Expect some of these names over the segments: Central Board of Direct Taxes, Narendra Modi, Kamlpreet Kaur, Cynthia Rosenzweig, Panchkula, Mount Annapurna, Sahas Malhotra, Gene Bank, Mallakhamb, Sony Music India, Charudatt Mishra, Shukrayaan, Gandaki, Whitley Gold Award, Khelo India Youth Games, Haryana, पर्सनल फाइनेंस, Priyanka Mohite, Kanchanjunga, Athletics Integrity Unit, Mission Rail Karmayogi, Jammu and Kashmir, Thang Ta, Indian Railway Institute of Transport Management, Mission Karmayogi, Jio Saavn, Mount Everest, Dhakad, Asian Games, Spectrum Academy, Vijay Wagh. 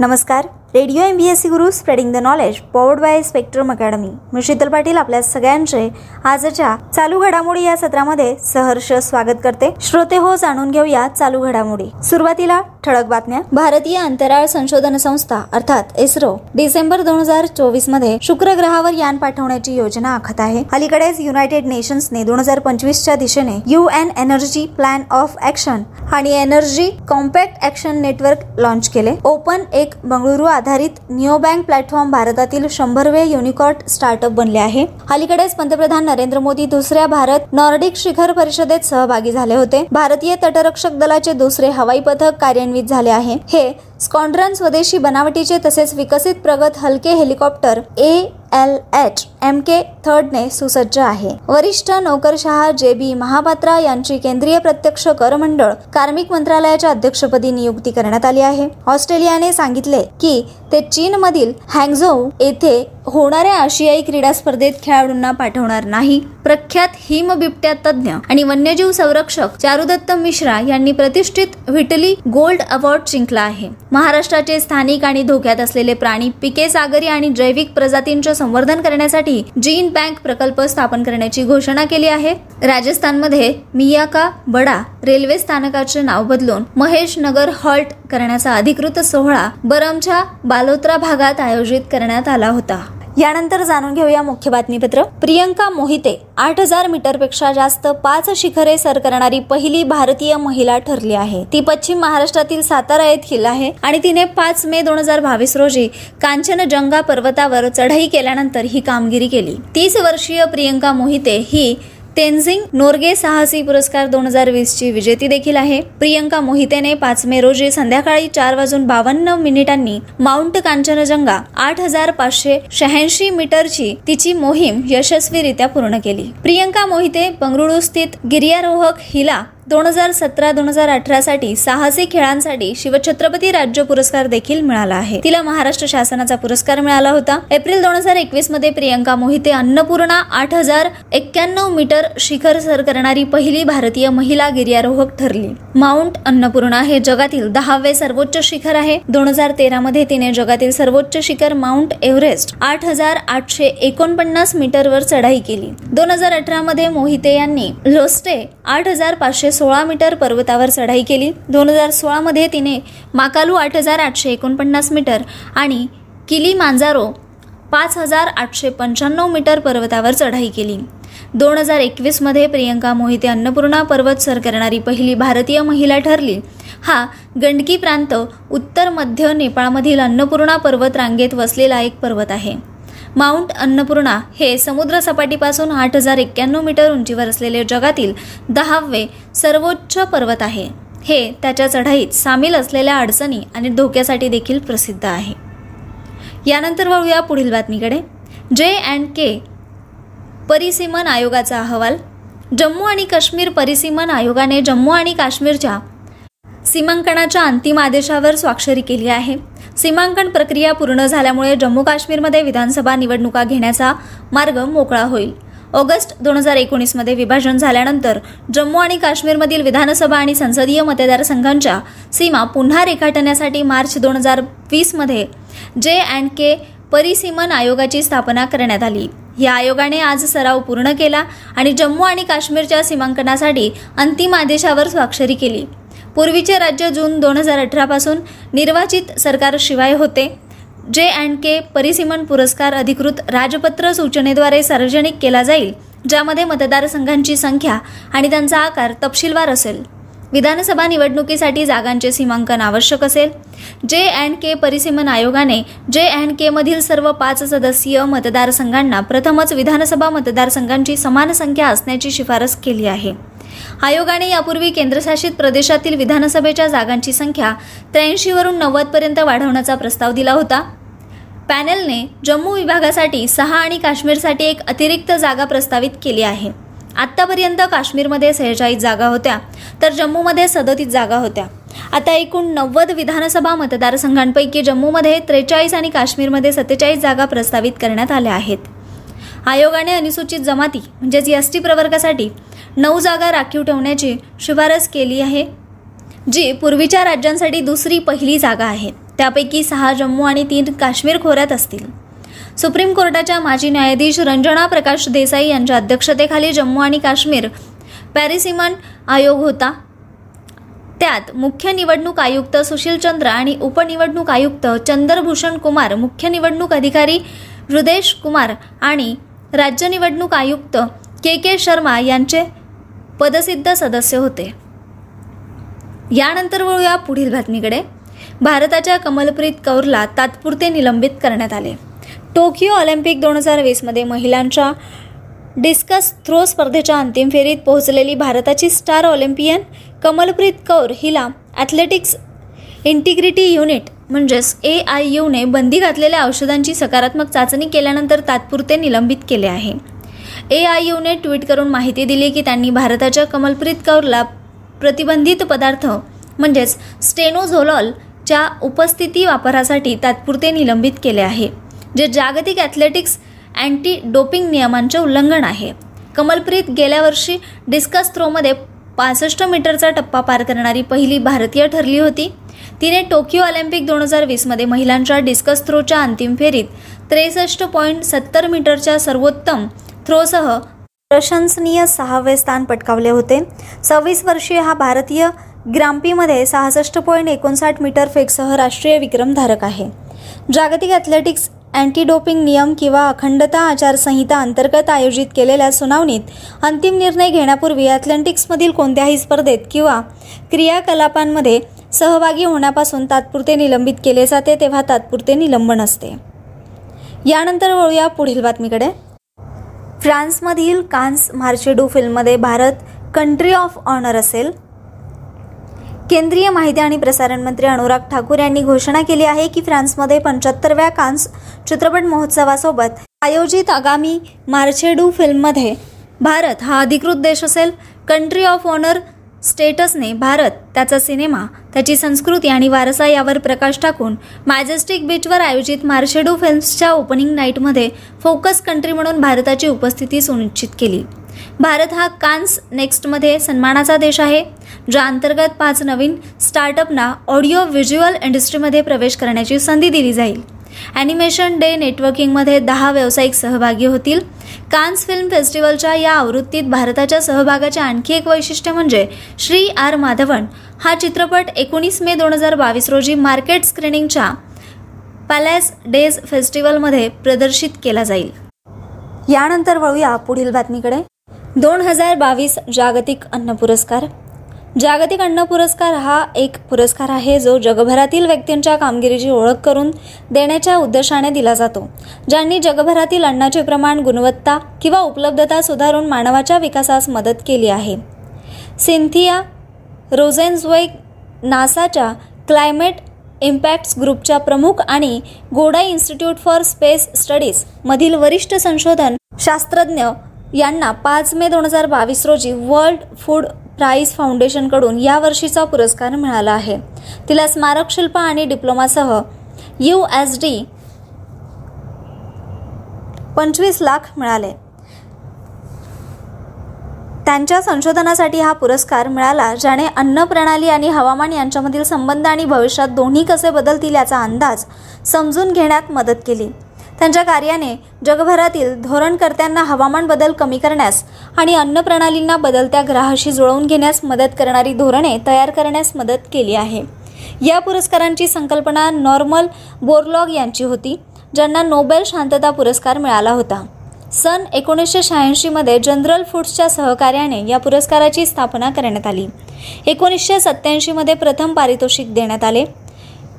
नमस्कार. Radio MBS Guru spreading the knowledge powered by Spectrum Academy. मी शीतल पाटील आपल्या सगळ्यांचे आजच्या चालू घडामोडी या सत्रामध्ये सहर्ष स्वागत करते. श्रोते हो, जाणून घेऊया चालू घडामोडी. सुरुवातीला ठळक बातम्या. भारतीय अंतराळ संशोधन संस्था अर्थात इस्रो डिसेंबर 2024 मध्ये शुक्र ग्रहावर यान पाठवण्याची योजना आखत आहे. अलीकडेच युनायटेड नेशन्सने 2025 च्या दिशेने UN energy plan of action आणि energy compact action network launch केले. ओपन एक बंगळुरू आधारित नियो बँक प्लॅटफॉर्म भारतातील 100वे युनिकॉर्न स्टार्टअप बनले आहे. अलीकडेच पंतप्रधान नरेंद्र मोदी दुसऱ्या भारत नॉर्डिक शिखर परिषदेत सहभागी झाले होते. भारतीय तटरक्षक दलाचे दुसरे हवाई पथक कार्यान्वित झाले आहे. हे स्कॉड्रन स्वदेशी बनावटीचे तसेच विकसित प्रगत हलके हेलिकॉप्टर LHM K3 ने सुसज्ज आहे. वरिष्ठ नोकरशहा JB महापात्रा यांची केंद्रीय प्रत्यक्ष कर मंडळ कार्मिक मंत्रालयाच्या अध्यक्षपदी नियुक्ती करण्यात आली आहे. ऑस्ट्रेलियाने सांगितले की ते चीनमधील हँगझोऊ येथे होणाऱ्या आशियाई क्रीडा स्पर्धेत खेळाडूंना पाठवणार नाही. प्रख्यात हिमबिबट्या तज्ज्ञ आणि वन्यजीव संरक्षक चारुदत्त मिश्रा यांनी प्रतिष्ठित व्हिटली गोल्ड अवॉर्ड जिंकला आहे. महाराष्ट्राचे स्थानिक आणि धोक्यात असलेले प्राणी, पिके, सागरी आणि जैविक प्रजातींचे संवर्धन करण्यासाठी जीन बँक प्रकल्प स्थापन करण्याची घोषणा केली आहे. राजस्थानमध्ये मियाका बडा रेल्वे स्थानकाचे नाव बदलून महेश नगर हॉल्ट करण्याचा अधिकृत सोहळा बरमच्या बालोत्रा भागात आयोजित करण्यात आला होता. यानंतर जाणून घेऊया मुख्य बातमीपत्र. प्रियंका मोहिते 8,000 मीटरपेक्षा जास्त 5 शिखरे सर करणारी पहिली भारतीय महिला ठरली आहे. ती पश्चिम महाराष्ट्रातील सातारा येथील आहे आणि तिने 5 मे 2022 रोजी कांचनजंगा पर्वतावर चढाई केल्यानंतर ही कामगिरी केली. 30 वर्षीय प्रियंका मोहिते ही तेन्झिंग नोर्गे साहसी पुरस्कार 2020 ची विजेती देखील आहे. प्रियंका मोहितेने 5 मे रोजी संध्याकाळी 4:52 माउंट कांचनजंगा 8,586 मीटरची तिची मोहीम यशस्वीरित्या पूर्ण केली. प्रियंका मोहिते बंगळुरू स्थित गिर्यारोहक हिला 2017-2018 साठी साहसी खेळांसाठी शिवछत्रपती राज्य पुरस्कार देखील मिळाला आहे. तिला महाराष्ट्र शासनाचा पुरस्कार मिळाला होता. एप्रिल 2021 मध्ये प्रियंका मोहिते अन्नपूर्णा 8,091 मीटर शिखर सर करणारी पहिली भारतीय महिला गिर्यारोहक ठरली. माउंट अन्नपूर्णा हे जगातील 10वे सर्वोच्च शिखर आहे. 2013 मध्ये तिने जगातील सर्वोच्च शिखर माउंट एव्हरेस्ट 8,849 मीटर वर चढाई केली. 2018 मध्ये मोहिते यांनी ल्होत्से 8,516 मीटर पर्वतावर चढाई केली. 2016 मध्ये तिने माकालू 8,849 मीटर आणि किलिमांजारो 5,895 मीटर पर्वतावर चढाई केली. 2021 मध्ये प्रियंका मोहिते अन्नपूर्णा पर्वत सर करणारी पहिली भारतीय महिला ठरली. हा गंडकी प्रांत उत्तर मध्य नेपाळमधील अन्नपूर्णा पर्वत रांगेत वसलेला एक पर्वत आहे. माउंट अन्नपूर्णा हे समुद्र सपाटीपासून 8,091 मीटर उंचीवर असलेले जगातील 10वे सर्वोच्च पर्वत आहे. हे त्याच्या चढाईत सामील असलेल्या अडचणी आणि धोक्यासाठी देखील प्रसिद्ध आहे. यानंतर वळूया पुढील बातमीकडे. J&K परिसीमन आयोगाचा अहवाल. जम्मू आणि काश्मीर परिसीमन आयोगाने जम्मू आणि काश्मीरच्या सीमांकनाच्या अंतिम आदेशावर स्वाक्षरी केली आहे. सीमांकन प्रक्रिया पूर्ण झाल्यामुळे जम्मू काश्मीरमध्ये विधानसभा निवडणुका घेण्याचा मार्ग मोकळा होईल. ऑगस्ट 2019 मध्ये विभाजन झाल्यानंतर जम्मू आणि काश्मीरमधील विधानसभा आणि संसदीय मतदारसंघांच्या सीमा पुन्हा रेखाटण्यासाठी मार्च 2020 मध्ये J&K परिसीमन आयोगाची स्थापना करण्यात आली. या आयोगाने आज सराव पूर्ण केला आणि जम्मू आणि काश्मीरच्या सीमांकनासाठी अंतिम आदेशावर स्वाक्षरी केली. पूर्वीचे राज्य जून 2018 पासून निर्वाचित सरकारशिवाय होते. J&K परिसीमन पुरस्कार अधिकृत राजपत्र सूचनेद्वारे सार्वजनिक केला जाईल, ज्यामध्ये मतदारसंघांची संख्या आणि त्यांचा आकार तपशीलवार असेल. विधानसभा निवडणुकीसाठी जागांचे सीमांकन आवश्यक असेल. J&K परिसीमन आयोगाने J&K मधील सर्व 5 सदस्यीय मतदारसंघांना प्रथमच विधानसभा मतदारसंघांची समान संख्या असण्याची शिफारस केली आहे. आयोगाने यापूर्वी केंद्रशासित प्रदेशातील विधानसभेच्या जागांची संख्या 83 वरून 90 पर्यंत वाढवण्याचा प्रस्ताव दिला होता. पॅनेलने जम्मू विभागासाठी 6 आणि काश्मीरसाठी एक अतिरिक्त जागा प्रस्तावित केली आहे. आतापर्यंत काश्मीरमध्ये 46 जागा होत्या तर जम्मूमध्ये 37 जागा होत्या. आता एकूण 90 विधानसभा मतदारसंघांपैकी जम्मूमध्ये 43 आणि काश्मीरमध्ये 47 जागा प्रस्तावित करण्यात आल्या आहेत. आयोगाने अनुसूचित जमाती म्हणजेच ST प्रवर्गासाठी 9 जागा राखीव ठेवण्याची शिफारस केली आहे. जी पूर्वीच्या राज्यांसाठी दुसरी पहिली जागा आहे. त्यापैकी 6 जम्मू आणि 3 काश्मीर खोऱ्यात असतील. सुप्रीम कोर्टाच्या माजी न्यायाधीश रंजना प्रकाश देसाई यांच्या अध्यक्षतेखाली जम्मू आणि काश्मीर पॅरिसिमन आयोग होता. त्यात मुख्य निवडणूक आयुक्त सुशील चंद्र आणि उपनिवडणूक आयुक्त चंद्रभूषण कुमार, मुख्य निवडणूक अधिकारी हृदेश कुमार आणि राज्य निवडणूक आयुक्त के शर्मा यांचे पदसिद्ध सदस्य होते. यानंतर वळूया पुढील बातमीकडे. भारताच्या कमलप्रीत कौरला तात्पुरते निलंबित करण्यात आले. टोकियो ऑलिम्पिक 2020 मध्ये महिलांच्या डिस्कस थ्रो स्पर्धेच्या अंतिम फेरीत पोहोचलेली भारताची स्टार ऑलिम्पियन कमलप्रीत कौर हिला ॲथलेटिक्स इंटिग्रिटी युनिट म्हणजेच AIUने बंदी घातलेल्या औषधांची सकारात्मक चाचणी केल्यानंतर तात्पुरते निलंबित केले आहे. AIUने ट्विट करून माहिती दिली की त्यांनी भारताच्या कमलप्रीत कौरला प्रतिबंधित पदार्थ म्हणजेच स्टेनोझोलॉलच्या उपस्थिती वापरासाठी तात्पुरते निलंबित केले आहे, जे जागतिक ॲथलेटिक्स अँटी डोपिंग नियमांचे उल्लंघन आहे. कमलप्रीत गेल्या वर्षी डिस्कस थ्रोमध्ये 65 मीटरचा टप्पा पार करणारी पहिली भारतीय ठरली होती. तिने टोकियो ऑलिम्पिक 2020 मध्ये महिलांच्या डिस्कस थ्रोच्या अंतिम फेरीत 63.70 मीटरच्या सर्वोत्तम थ्रोसह प्रशंसनीय 6वे स्थान पटकावले होते. 26 वर्षीय हा भारतीय ग्राम्पीमध्ये 66.59 मीटर फेकसह राष्ट्रीय विक्रमधारक आहे. जागतिक ॲथलेटिक्स अँटी डोपिंग नियम किंवा अखंडता आचारसंहिता अंतर्गत आयोजित केलेल्या सुनावणीत अंतिम निर्णय घेण्यापूर्वी ॲथलेटिक्समधील कोणत्याही स्पर्धेत किंवा क्रियाकलापांमध्ये सहभागी होण्यापासून तात्पुरते निलंबित केले जाते तेव्हा तात्पुरते निलंबन असते. यानंतर वळूया पुढील बातमीकडे. फ्रान्समधील कान्स मार्चेडू फिल्ममध्ये भारत कंट्री ऑफ ऑनर असेल. केंद्रीय माहिती आणि प्रसारण मंत्री अनुराग ठाकूर यांनी घोषणा केली आहे की फ्रान्समध्ये 75व्या कान्स चित्रपट महोत्सवासोबत आयोजित आगामी मार्चेडू फिल्ममध्ये भारत हा अधिकृत देश असेल. कंट्री ऑफ ऑनर स्टेटसने भारत, त्याचा सिनेमा, त्याची संस्कृती आणि वारसा यावर प्रकाश टाकून मॅजेस्टिक बीचवर आयोजित मार्शेडू फिल्म्सच्या ओपनिंग नाईटमध्ये फोकस कंट्री म्हणून भारताची उपस्थिती सुनिश्चित केली. भारत हा कान्स नेक्स्टमध्ये सन्मानाचा देश आहे, ज्या अंतर्गत 5 नवीन स्टार्टअपना ऑडिओ व्हिज्युअल इंडस्ट्रीमध्ये प्रवेश करण्याची संधी दिली जाईल. ॲनिमेशन डे नेटवर्किंगमध्ये 10 व्यावसायिक सहभागी होतील. कान्स फिल्म फेस्टिवलच्या या आवृत्तीत भारताच्या सहभागाचे आणखी एक वैशिष्ट्य म्हणजे श्री R माधवन हा चित्रपट 19 मे 2022 रोजी मार्केट स्क्रीनिंगच्या पॅलेस डेज फेस्टिवलमध्ये प्रदर्शित केला जाईल. यानंतर वळूया पुढील बातमीकडे. 2022 जागतिक अन्न पुरस्कार. जागतिक अन्न पुरस्कार हा एक पुरस्कार आहे जो जगभरातील व्यक्तींच्या कामगिरीची ओळख करून देण्याच्या उद्देशाने दिला जातो, ज्यांनी जगभरातील अन्नाचे प्रमाण, गुणवत्ता किंवा उपलब्धता सुधारून मानवाच्या विकासास मदत केली आहे. सिंथिया रोझेन्झवेग नासाच्या क्लायमेट इम्पॅक्ट्स ग्रुपच्या प्रमुख आणि गोडा इन्स्टिट्यूट फॉर स्पेस स्टडीज मधील वरिष्ठ संशोधन शास्त्रज्ञ यांना 5 मे 2022 रोजी वर्ल्ड फूड प्राईज फाउंडेशनकडून यावर्षीचा पुरस्कार मिळाला आहे. तिला स्मारक शिल्प आणि डिप्लोमासह $25 लाख मिळाले. त्यांच्या संशोधनासाठी हा पुरस्कार मिळाला, ज्याने अन्न प्रणाली आणि हवामान यांच्यामधील संबंध आणि भविष्यात दोन्ही कसे बदलतील याचा अंदाज समजून घेण्यात मदत केली. त्यांच्या कार्याने जगभरातील धोरणकर्त्यांना हवामान बदल कमी करण्यास आणि अन्न प्रणालींना बदलत्या ग्रहाशी जुळवून घेण्यास मदत करणारी धोरणे तयार करण्यास मदत केली आहे. या पुरस्कारांची संकल्पना नॉर्मन बोरलॉग यांची होती, ज्यांना नोबेल शांतता पुरस्कार मिळाला होता. सन 1986 मध्ये जनरल फूड्सच्या सहकार्याने या पुरस्काराची स्थापना करण्यात आली. 1987 मध्ये प्रथम पारितोषिक देण्यात आले.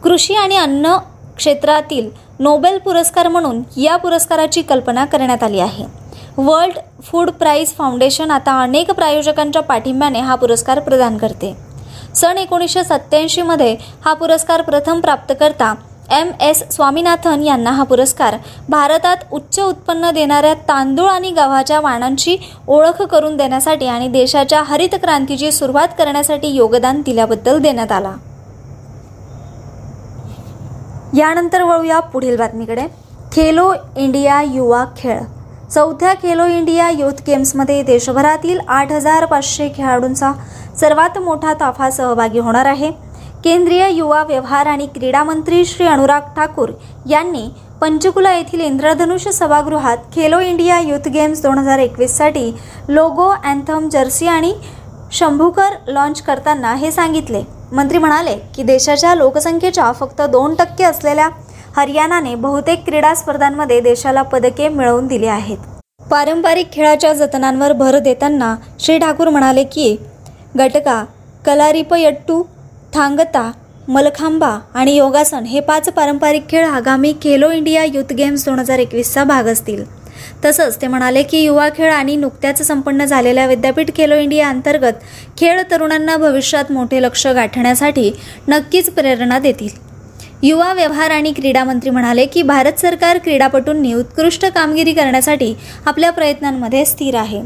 कृषी आणि अन्न क्षेत्रातील नोबेल पुरस्कार म्हणून या पुरस्काराची कल्पना करण्यात आली आहे. वर्ल्ड फूड प्राईज फाउंडेशन आता अनेक प्रायोजकांच्या पाठिंब्याने हा पुरस्कार प्रदान करते. सन 1987 मध्ये हा पुरस्कार प्रथम प्राप्तकर्ता M S स्वामीनाथन यांना हा पुरस्कार भारतात उच्च उत्पन्न देणाऱ्या तांदूळ आणि गव्हाच्या वाणांची ओळख करून देण्यासाठी आणि देशाच्या हरित क्रांतीची सुरुवात करण्यासाठी योगदान दिल्याबद्दल देण्यात आला. यानंतर वळूया पुढील बातमीकडे. खेलो इंडिया युवा खेळ. चौथ्या खेलो इंडिया यूथ गेम्समध्ये देशभरातील 8,500 खेळाडूंचा सर्वात मोठा ताफा सहभागी होणार आहे. केंद्रीय युवा व्यवहार आणि क्रीडा मंत्री श्री अनुराग ठाकूर यांनी पंचकुला येथील इंद्रधनुष्य सभागृहात खेलो इंडिया यूथ गेम्स 2021साठी लोगो, अँथम, जर्सी आणि शंभूकर लॉन्च करताना हे सांगितले. मंत्री म्हणाले की देशाच्या लोकसंख्येच्या फक्त 2% असलेल्या हरियाणाने बहुतेक क्रीडा स्पर्धांमध्ये देशाला पदके मिळवून दिली आहेत. पारंपरिक खेळाच्या जतनांवर भर देताना श्री ठाकूर म्हणाले की गटका, कलारीपयट्टू, थांगता, मलखांबा आणि योगासन हे 5 पारंपरिक खेळ आगामी खेलो इंडिया यूथ गेम्स 2021चा भाग असतील. तसंच ते म्हणाले की युवा खेळ आणि नुकत्याच संपन्न झालेल्या विद्यापीठ खेलो इंडिया अंतर्गत खेळ तरुणांना भविष्यात मोठे लक्ष्य गाठण्यासाठी नक्कीच प्रेरणा देतील. युवा व्यवहार आणि क्रीडा मंत्री म्हणाले की भारत सरकार क्रीडापटूंनी उत्कृष्ट कामगिरी करण्यासाठी आपल्या प्रयत्नांमध्ये स्थिर आहे.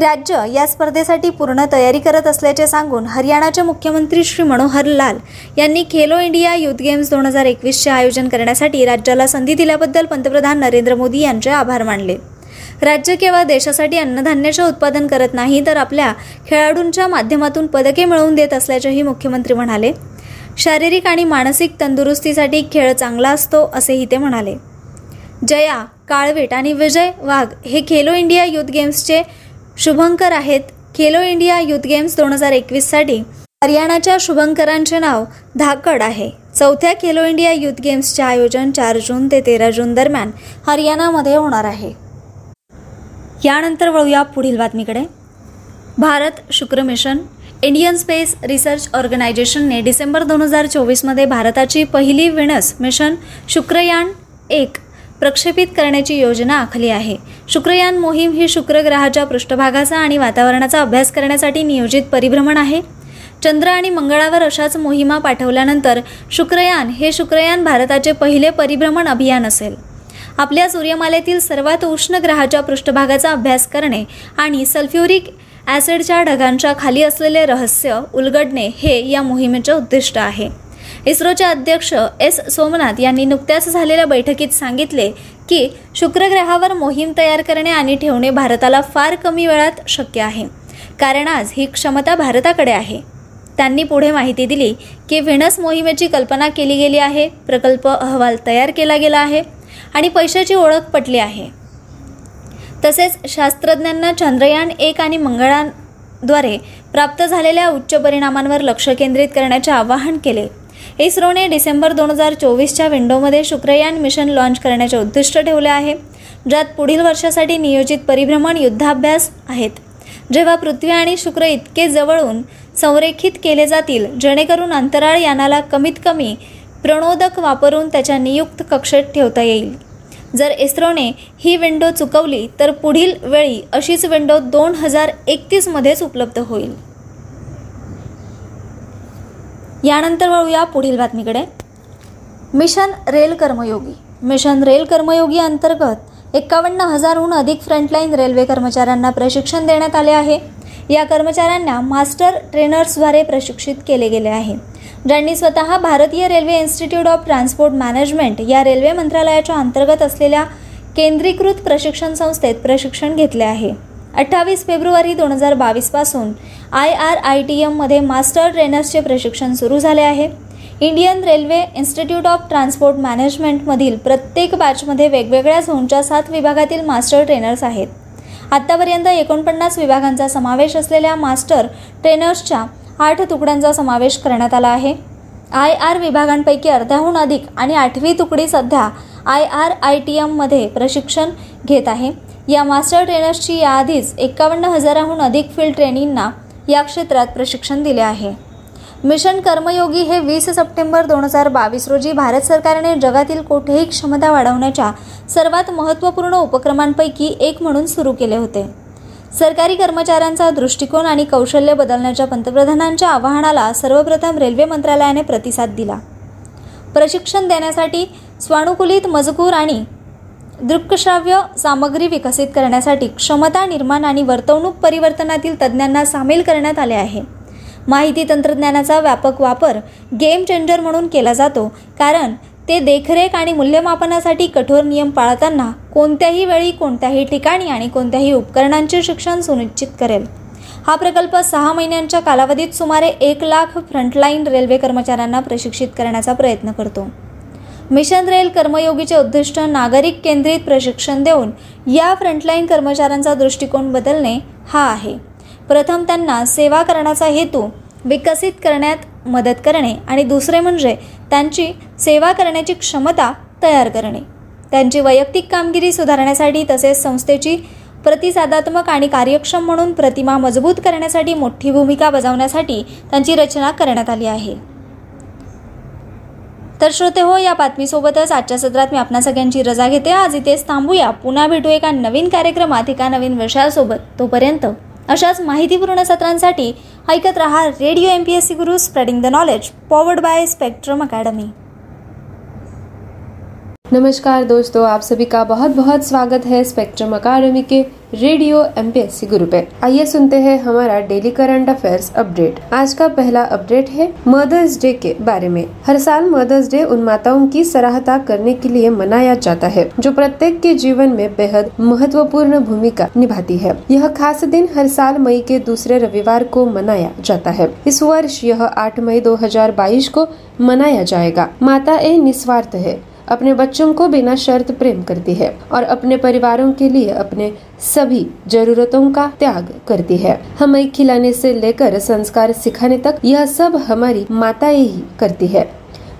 राज्य या स्पर्धेसाठी पूर्ण तयारी करत असल्याचे सांगून हरियाणाचे मुख्यमंत्री श्री मनोहर लाल यांनी खेलो इंडिया यूथ गेम्स 2021चे आयोजन करण्यासाठी राज्याला संधी दिल्याबद्दल पंतप्रधान नरेंद्र मोदी यांचे आभार मानले. राज्य केवळ देशासाठी अन्नधान्याचे उत्पादन करत नाही तर आपल्या खेळाडूंच्या माध्यमातून पदके मिळवून देत असल्याचेही मुख्यमंत्री म्हणाले. शारीरिक आणि मानसिक तंदुरुस्तीसाठी खेळ चांगला असतो असेही ते म्हणाले. जया, काळवीट आणि विजय वाघ हे खेलो इंडिया यूथ गेम्सचे शुभंकर आहेत. खेलो इंडिया यूथ गेम्स 2021साठी हरियाणाच्या शुभंकरांचे नाव धाकड आहे. चौथ्या खेलो इंडिया यूथ गेम्सचे आयोजन 4 जून ते 13 जून दरम्यान हरियाणामध्ये होणार आहे. यानंतर वळूया पुढील बातमीकडे. Bharat Shukra mission. Indian space research ऑर्गनायझेशनने डिसेंबर 2024मध्ये भारताची पहिली व्हेनस मिशन शुक्रयान-1 प्रक्षेपित करण्याची योजना आखली आहे. शुक्रयान मोहीम ही शुक्र ग्रहाच्या पृष्ठभागाचा आणि वातावरणाचा अभ्यास करण्यासाठी नियोजित परिभ्रमण आहे. चंद्र आणि मंगळावर अशाच मोहिमा पाठवल्यानंतर शुक्रयान भारताचे पहिले परिभ्रमण अभियान असेल. आपल्या सूर्यमालेतील सर्वात उष्ण ग्रहाच्या पृष्ठभागाचा अभ्यास करणे आणि सल्फ्युरिक ॲसिडच्या ढगांच्या खाली असलेले रहस्य उलगडणे हे या मोहिमेचे उद्दिष्ट आहे. इस्रोचे अध्यक्ष S. सोमनाथ यांनी नुकत्याच झालेल्या बैठकीत सांगितले की शुक्रग्रहावर मोहीम तयार करणे आणि ठेवणे भारताला फार कमी वेळात शक्य आहे, कारण आज ही क्षमता भारताकडे आहे. त्यांनी पुढे माहिती दिली की व्हेनस मोहिमेची कल्पना केली गेली आहे, प्रकल्प अहवाल तयार केला गेला आहे आणि पैशाची ओळख पटली आहे. तसेच शास्त्रज्ञांना चांद्रयान-1 आणि मंगळाद्वारे प्राप्त झालेल्या उच्च परिणामांवर लक्ष केंद्रित करण्याचे आवाहन केले. इस्रोने डिसेंबर 2024च्या विंडोमध्ये शुक्रयान मिशन लॉन्च करण्याचे उद्दिष्ट ठेवले आहे, ज्यात पुढील वर्षासाठी नियोजित परिभ्रमण युद्धाभ्यास आहेत, जेव्हा पृथ्वी आणि शुक्र इतके जवळून संरेखित केले जातील जेणेकरून अंतराळ यानाला कमीत कमी प्रणोदक वापरून त्याच्या नियुक्त कक्षेत ठेवता येईल. जर इस्रोने ही विंडो चुकवली तर पुढील वेळी अशीच विंडो 2031मध्येच उपलब्ध होईल. यानंतर वळूया पुढील बातमीकडे. Mission rail Karmayogi. Mission rail Karmayogi अंतर्गत 51,000हून अधिक फ्रंटलाईन रेल्वे कर्मचाऱ्यांना प्रशिक्षण देण्यात आले आहे. या कर्मचाऱ्यांना मास्टर ट्रेनर्सद्वारे प्रशिक्षित केले गेले आहे, ज्यांनी स्वतः भारतीय railway institute of transport management या रेल्वे मंत्रालयाच्या अंतर्गत असलेल्या केंद्रीकृत प्रशिक्षण संस्थेत प्रशिक्षण घेतले आहे. 28 फेब्रुवारी 2022पासून IRITMमध्ये मास्टर ट्रेनर्सचे प्रशिक्षण सुरू झाले आहे. Indian railway institute of transport मॅनेजमेंटमधील प्रत्येक बॅचमध्ये वेगवेगळ्या झोनच्या 7 विभागातील मास्टर ट्रेनर्स आहेत. आत्तापर्यंत 49 विभागांचा समावेश असलेल्या मास्टर ट्रेनर्सच्या 8 तुकड्यांचा समावेश करण्यात आला आहे. IR विभागांपैकी अर्ध्याहून अधिक आणि 8वी तुकडी सध्या IRITMमध्ये प्रशिक्षण घेत आहे. या मास्टर ट्रेनर्सची याआधीच 51,000हून अधिक फील्ड ट्रेनिंगना या क्षेत्रात प्रशिक्षण दिले आहे. मिशन कर्मयोगी हे 20 सप्टेंबर 2022 रोजी भारत सरकारने जगातील कोठेही क्षमता वाढवण्याच्या सर्वात महत्त्वपूर्ण उपक्रमांपैकी एक म्हणून सुरू केले होते. सरकारी कर्मचाऱ्यांचा दृष्टिकोन आणि कौशल्य बदलण्याच्या पंतप्रधानांच्या आवाहनाला सर्वप्रथम रेल्वे मंत्रालयाने प्रतिसाद दिला. प्रशिक्षण देण्यासाठी स्वानुकूलित मजकूर आणि दृक्श्राव्य सामग्री विकसित करण्यासाठी क्षमता निर्माण आणि वर्तवणूक परिवर्तनातील तज्ज्ञांना सामील करण्यात आले आहे. माहिती तंत्रज्ञानाचा व्यापक वापर गेम चेंजर म्हणून केला जातो, कारण ते देखरेख आणि मूल्यमापनासाठी कठोर नियम पाळताना कोणत्याही वेळी, कोणत्याही ठिकाणी आणि कोणत्याही उपकरणांचे शिक्षण सुनिश्चित करेल. हा प्रकल्प 6 महिन्यांच्या कालावधीत सुमारे 1 लाख फ्रंटलाईन रेल्वे कर्मचाऱ्यांना प्रशिक्षित करण्याचा प्रयत्न करतो. मिशन रेल कर्मयोगीचे उद्दिष्ट नागरिक केंद्रित प्रशिक्षण देऊन या फ्रंटलाईन कर्मचाऱ्यांचा दृष्टिकोन बदलणे हा आहे. प्रथम त्यांना सेवा करण्याचा हेतू विकसित करण्यात मदत करणे आणि दुसरे म्हणजे त्यांची सेवा करण्याची क्षमता तयार करणे. त्यांची वैयक्तिक कामगिरी सुधारण्यासाठी तसेच संस्थेची प्रतिसादात्मक आणि कार्यक्षम म्हणून प्रतिमा मजबूत करण्यासाठी मोठी भूमिका बजावण्यासाठी त्यांची रचना करण्यात आली आहे. तर श्रोते हो, या बातमीसोबतच आजच्या सत्रात मी आपणा सगळ्यांची रजा घेते. आज इथेच थांबूया. पुन्हा भेटू एका नवीन कार्यक्रमात एका नवीन विषयासोबत. तोपर्यंत अशाच माहितीपूर्ण सत्रांसाठी ऐकत रहा radio MBS Guru, spreading the knowledge, powered by spectrum Academy. नमस्कार दोस्तों, आप सभी का बहुत बहुत स्वागत है स्पेक्ट्रम अकादमी के रेडियो MBS गुरु पे. आइए सुनते हैं हमारा डेली करंट अफेयर्स अपडेट. आज का पहला अपडेट है मदर्स डे के बारे में. हर साल मदर्स डे उन माताओं की सराहना करने के लिए मनाया जाता है जो प्रत्येक के जीवन में बेहद महत्वपूर्ण भूमिका निभाती है. यह खास दिन हर साल मई के दूसरे रविवार को मनाया जाता है. इस वर्ष यह 8 मई 2022 को मनाया जाएगा. माता ए निस्वार्थ है, अपने बच्चों को बिना शर्त प्रेम करती है और अपने परिवारों के लिए अपने सभी जरूरतों का त्याग करती है. हमें खिलाने से लेकर संस्कार सिखाने तक यह सब हमारी माताएं ही करती है.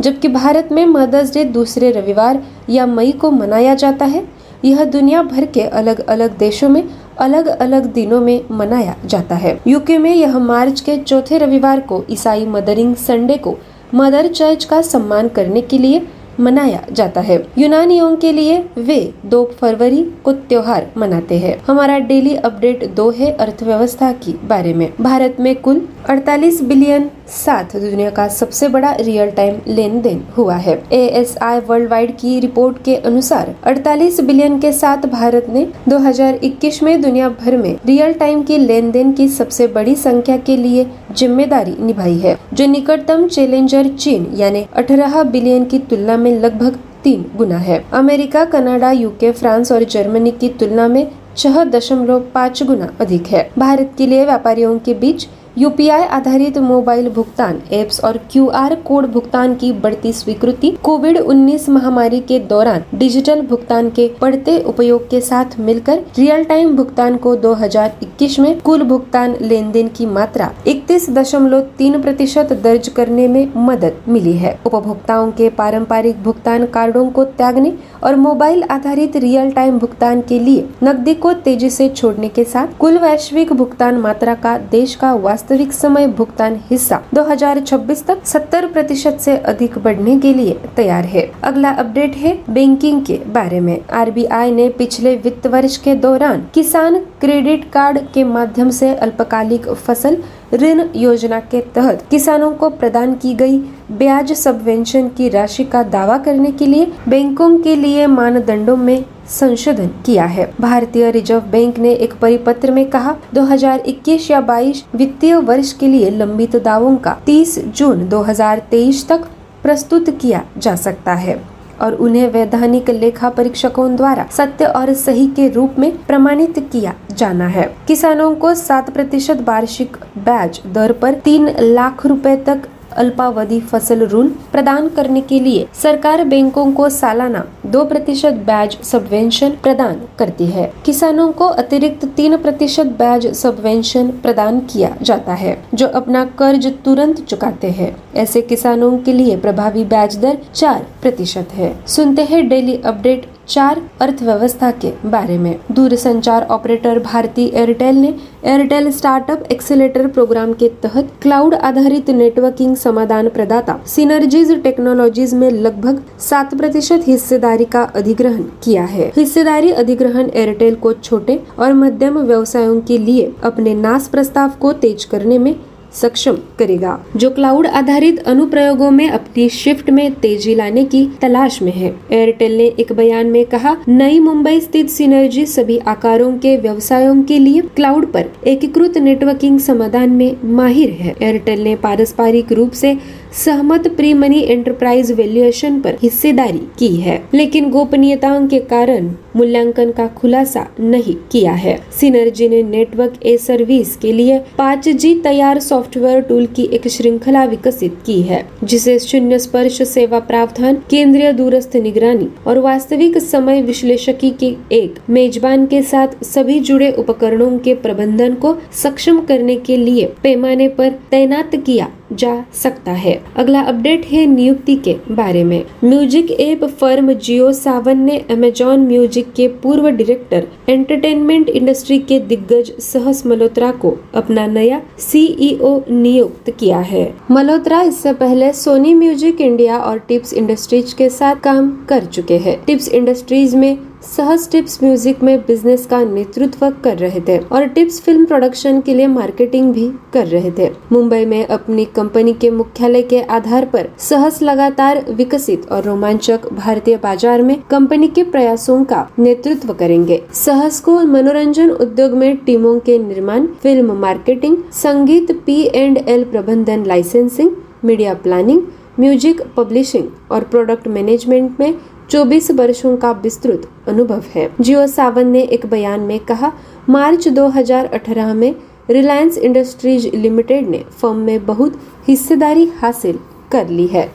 जबकि भारत में मदर्स डे दूसरे रविवार या मई को मनाया जाता है. यह दुनिया भर के अलग अलग देशों में अलग अलग दिनों में मनाया जाता है. यूके में यह मार्च के चौथे रविवार को ईसाई मदरिंग संडे को मदर चर्च का सम्मान करने के लिए मनाया जाता है. यूनानियों के लिए वे 2 फरवरी को त्योहार मनाते हैं. हमारा डेली अपडेट 2 है अर्थव्यवस्था के बारे में. भारत में कुल 48 बिलियन साथ दुनिया का सबसे बड़ा रियल टाइम लेन देन हुआ है. ASI वर्ल्ड वाइड की रिपोर्ट के अनुसार 48 बिलियन के साथ भारत ने 2021 में दुनिया भर में रियल टाइम की लेन देन की सबसे बड़ी संख्या के लिए जिम्मेदारी निभाई है, जो निकटतम चैलेंजर चीन यानी 18 बिलियन की तुलना में लगभग 3 गुना है. अमेरिका, कनाडा, UK, फ्रांस और जर्मनी की तुलना में 6.5 गुना अधिक है. भारत के लिए व्यापारियों के बीच UPI आधारित मोबाइल भुगतान एप्स और QR कोड भुगतान की बढ़ती स्वीकृति कोविड-19 महामारी के दौरान डिजिटल भुगतान के बढ़ते उपयोग के साथ मिलकर रियल टाइम भुगतान को 2021 में कुल भुगतान लेन देन की मात्रा 31.3% दर्ज करने में मदद मिली है. उपभोक्ताओं के पारंपरिक भुगतान कार्डों को त्यागने और मोबाइल आधारित रियल टाइम भुगतान के लिए नकदी को तेजी से छोड़ने के साथ कुल वैश्विक भुगतान मात्रा का देश का वास्तविक समय भुगतान हिस्सा 2026 तक 70% से अधिक बढ़ने के लिए तैयार है. अगला अपडेट है बैंकिंग के बारे में. RBI ने पिछले वित्त वर्ष के दौरान किसान क्रेडिट कार्ड के माध्यम से अल्पकालिक फसल ऋण योजना के तहत किसानों को प्रदान की गई ब्याज सबवेंशन की राशि का दावा करने के लिए बैंकों के लिए मानदंडों में संशोधन किया है. भारतीय रिजर्व बैंक ने एक परिपत्र में कहा 2021 या 22 वित्तीय वर्ष के लिए लंबित दावों का 30 जून 2023 तक प्रस्तुत किया जा सकता है और उन्हें वैधानिक लेखा परीक्षकों द्वारा सत्य और सही के रूप में प्रमाणित किया जाना है. किसानों को 7% वार्षिक ब्याज दर पर 3 लाख रुपए तक अल्पावधि फसल ऋण प्रदान करने के लिए सरकार बैंकों को सालाना 2% ब्याज सबवेंशन प्रदान करती है. किसानों को अतिरिक्त 3% ब्याज सबवेंशन प्रदान किया जाता है जो अपना कर्ज तुरंत चुकाते हैं. ऐसे किसानों के लिए प्रभावी ब्याज दर 4% है. सुनते हैं डेली अपडेट 4 अर्थव्यवस्था के बारे में. दूरसंचार ऑपरेटर भारती एयरटेल ने एयरटेल स्टार्टअप एक्सेलेटर प्रोग्राम के तहत क्लाउड आधारित नेटवर्किंग समाधान प्रदाता सिनर्जीज टेक्नोलॉजीज में लगभग 7% हिस्सेदारी का अधिग्रहण किया है. हिस्सेदारी अधिग्रहण एयरटेल को छोटे और मध्यम व्यवसायों के लिए अपने नास प्रस्ताव को तेज करने में सक्षम करेगा, जो क्लाउड आधारित अनुप्रयोगों में अपनी शिफ्ट में तेजी लाने की तलाश में है. एयरटेल ने एक बयान में कहा, नई मुंबई स्थित सिनर्जी सभी आकारों के व्यवसायों के लिए क्लाउड पर एकीकृत नेटवर्किंग समाधान में माहिर है. एयरटेल ने पारस्परिक रूप से सहमत प्री मनी एंटरप्राइज वैल्यूएशन पर हिस्सेदारी की है, लेकिन गोपनीयता के कारण मूल्यांकन का खुलासा नहीं किया है। सिनर्जी ने नेटवर्क ए सर्विस के लिए 5G तैयार सॉफ्टवेयर टूल की एक श्रृंखला विकसित की है, जिसे शून्य स्पर्श सेवा प्रावधान, केंद्रीय दूरस्थ निगरानी और वास्तविक समय विश्लेषकी के एक मेजबान के साथ सभी जुड़े उपकरणों के प्रबंधन को सक्षम करने के लिए पैमाने पर तैनात किया जा सकता है। अगला अपडेट है नियुक्ति के बारे में। Music app firm Jio Saavn ने अमेजॉन म्यूजिक के पूर्व डायरेक्टर, एंटरटेनमेंट इंडस्ट्री के दिग्गज सहस मल्होत्रा को अपना नया सीईओ नियुक्त किया है। मल्होत्रा इससे पहले सोनी म्यूजिक इंडिया और टिप्स इंडस्ट्रीज के साथ काम कर चुके हैं। टिप्स इंडस्ट्रीज में सहस टिप्स म्यूजिक में बिजनेस का नेतृत्व कर रहे थे और टिप्स फिल्म प्रोडक्शन के लिए मार्केटिंग भी कर रहे थे। मुंबई में अपनी कंपनी के मुख्यालय के आधार पर सहस लगातार विकसित और रोमांचक भारतीय बाजार में कंपनी के प्रयासों का नेतृत्व करेंगे। सहस को मनोरंजन उद्योग में टीमों के निर्माण, फिल्म मार्केटिंग, संगीत P&L प्रबंधन, licensing, media planning, music publishing और प्रोडक्ट मैनेजमेंट में 24 वर्षों का विस्तृत अनुभव है। जियो सावन ने एक बयान में कहा, मार्च 2018 में रिलायंस इंडस्ट्रीज लिमिटेड ने फर्म में बहुत हिस्सेदारी हासिल कर ली है।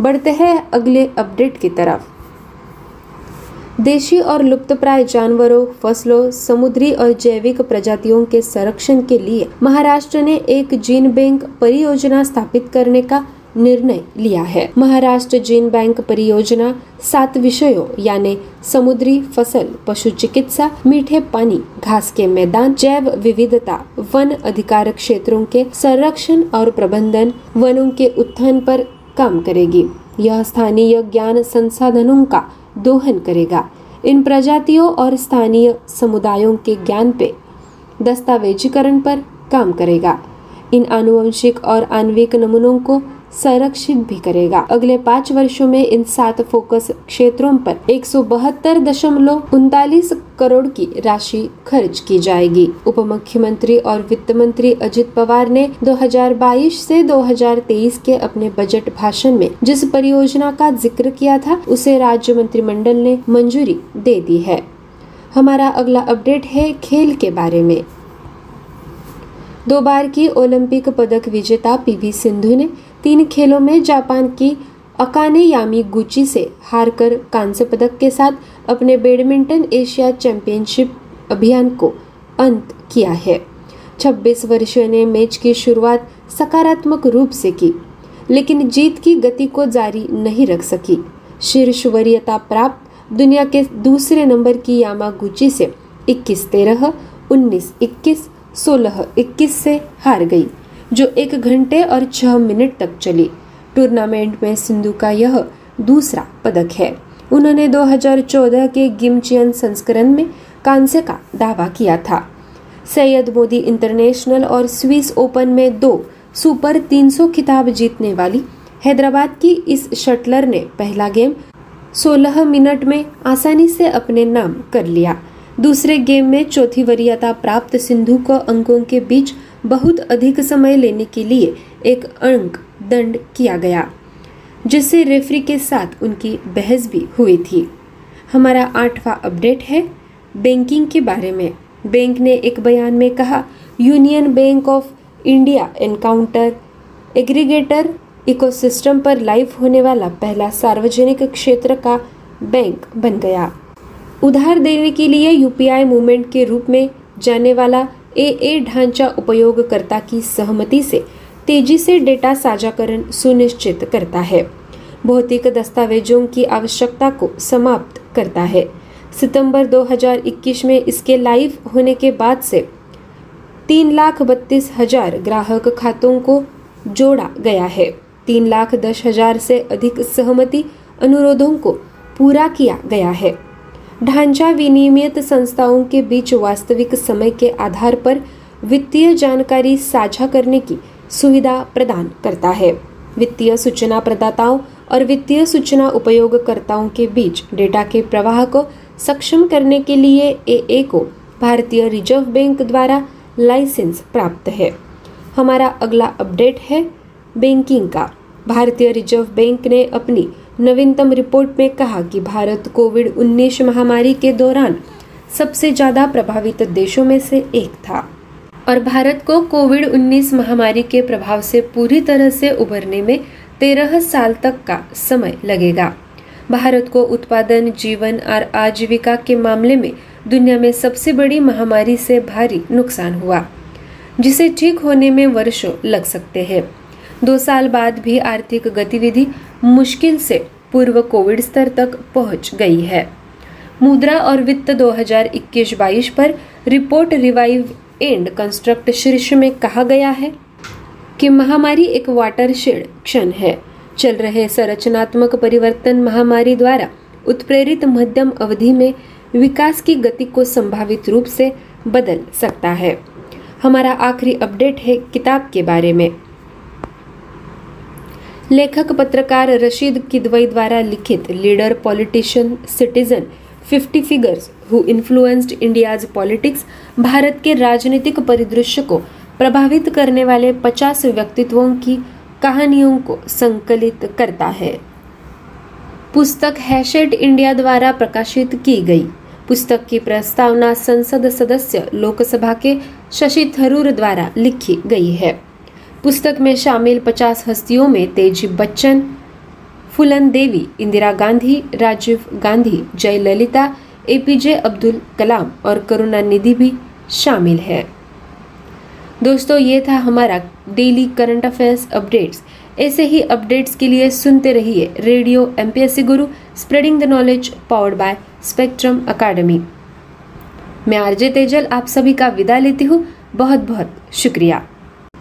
बढ़ते हैं अगले अपडेट की तरफ। देशी और लुप्तप्राय जानवरों, फसलों, समुद्री और जैविक प्रजातियों के संरक्षण के लिए महाराष्ट्र ने एक जीन बैंक परियोजना स्थापित करने का निर्णय लिया है। महाराष्ट्र जीन बैंक परियोजना 7 विषयों यानी समुद्री फसल, पशु चिकित्सा, मीठे पानी, घास के मैदान, जैव विविधता, वन अधिकार क्षेत्रों के संरक्षण और प्रबंधन, वनों के उत्थान पर काम करेगी। यह स्थानीय ज्ञान संसाधनों का दोहन करेगा, इन प्रजातियों और स्थानीय समुदायों के ज्ञान पे दस्तावेजीकरण पर काम करेगा, इन आनुवंशिक और आणविक नमूनों को संरक्षित भी करेगा। अगले 5 वर्षों में इन 7 फोकस क्षेत्रों पर 172.39 करोड़ की राशि खर्च की जाएगी। उप मुख्यमंत्री और वित्त मंत्री अजित पवार ने 2022 से 2023 के अपने बजट भाषण में जिस परियोजना का जिक्र किया था, उसे राज्य मंत्रिमंडल ने मंजूरी दे दी है। हमारा अगला अपडेट है खेल के बारे में। 2 बार की ओलंपिक पदक विजेता पीवी सिंधु ने 3 खेलों में जापान की अकाने यामीगुची से हारकर कांस्य पदक के साथ अपने बैडमिंटन एशिया चैंपियनशिप अभियान को अंत किया है। 26 वर्षीय ने मैच की शुरुआत सकारात्मक रूप से की, लेकिन जीत की गति को जारी नहीं रख सकी। शीर्ष वरीयता प्राप्त दुनिया के दूसरे नंबर की यामागुची से 21-13, 19-21, 16-21 से हार गई, जो 1 घंटे और 6 मिनट तक चली। टूर्नामेंट में सिंधु का यह दूसरा पदक है। उन्होंने 2014 के गिमचियन संस्करण में कांस्य का दावा किया था। सैयद मोदी इंटरनेशनल और स्विस ओपन में 2 सुपर 300 खिताब जीतने वाली हैदराबाद की इस शटलर ने पहला गेम 16 मिनट में आसानी से अपने नाम कर लिया। दूसरे गेम में चौथी वरीयता प्राप्त सिंधु को अंकों के बीच बहुत अधिक समय लेने के लिए एक अंक दंड किया गया, जिससे रेफरी के साथ उनकी बहस भी हुई थी। हमारा 8वां अपडेट है बैंकिंग के बारे में। बैंक ने एक बयान में कहा, union bank of India encounter aggregator ecosystem पर लाइव होने वाला पहला सार्वजनिक क्षेत्र का बैंक बन गया। उधार देने के लिए यूपीआई मूवमेंट के रूप में जाने वाला AA ढांचा उपयोगकर्ता की सहमति से तेजी से डेटा साझाकरण सुनिश्चित करता है, भौतिक दस्तावेजों की आवश्यकता को समाप्त करता है। सितंबर 2021 में इसके लाइव होने के बाद से 3,32,000 ग्राहक खातों को जोड़ा गया है। 3,10,000 से अधिक सहमति अनुरोधों को पूरा किया गया है। ढांचा विनियमित संस्थाओं के बीच वास्तविक समय के आधार पर वित्तीय जानकारी साझा करने की सुविधा प्रदान करता है। वित्तीय सूचना प्रदाताओं और वित्तीय सूचना उपयोगकर्ताओं के बीच डेटा के प्रवाह को सक्षम करने के लिए AA को भारतीय रिजर्व बैंक द्वारा लाइसेंस प्राप्त है। हमारा अगला अपडेट है बैंकिंग का। भारतीय रिजर्व बैंक ने अपनी नवीनतम रिपोर्ट में कहा कि भारत कोविड-19 महामारी के दौरान सबसे ज़्यादा प्रभावित देशों में से एक था और भारत को कोविड-19 महामारी के प्रभाव से पूरी तरह से उभरने में 13 साल तक का समय लगेगा। भारत को उत्पादन, जीवन और आजीविका के मामले में दुनिया में सबसे बड़ी महामारी से भारी नुकसान हुआ, जिसे ठीक होने में वर्षों लग सकते हैं। 2 साल बाद भी आर्थिक गतिविधि मुश्किल से पूर्व कोविड स्तर तक पहुंच गई है। मुद्रा और वित्त 2021-22 पर रिपोर्ट रिवाइव एंड कंस्ट्रक्ट शीर्ष में कहा गया है कि महामारी एक वाटरशेड क्षण है। चल रहे संरचनात्मक परिवर्तन महामारी द्वारा उत्प्रेरित मध्यम अवधि में विकास की गति को संभावित रूप से बदल सकता है। हमारा आखिरी अपडेट है किताब के बारे में। लेखक पत्रकार रशीद किदवई द्वारा लिखित leader politician citizen 50 figures who influenced India's politics Bharat के राजनीतिक परिदृश्य को प्रभावित करने वाले 50 व्यक्तित्वों की कहानियों को संकलित करता है। पुस्तक हैशेट इंडिया द्वारा प्रकाशित की गई। पुस्तक की प्रस्तावना संसद सदस्य लोकसभा के शशि थरूर द्वारा लिखी गई है। पुस्तक में शामिल 50 हस्तियों में तेजी बच्चन, फूलन देवी, इंदिरा गांधी, राजीव गांधी, जयललिता, एपीजे अब्दुल कलाम और करुणानिधि भी शामिल है। दोस्तों, ये था हमारा डेली करंट अफेयर्स अपडेट्स। ऐसे ही अपडेट्स के लिए सुनते रहिए radio MPSC Guru, spreading the knowledge, powered by Spectrum Academy. मैं आरजे तेजल आप सभी का विदा लेती हूँ। बहुत बहुत शुक्रिया।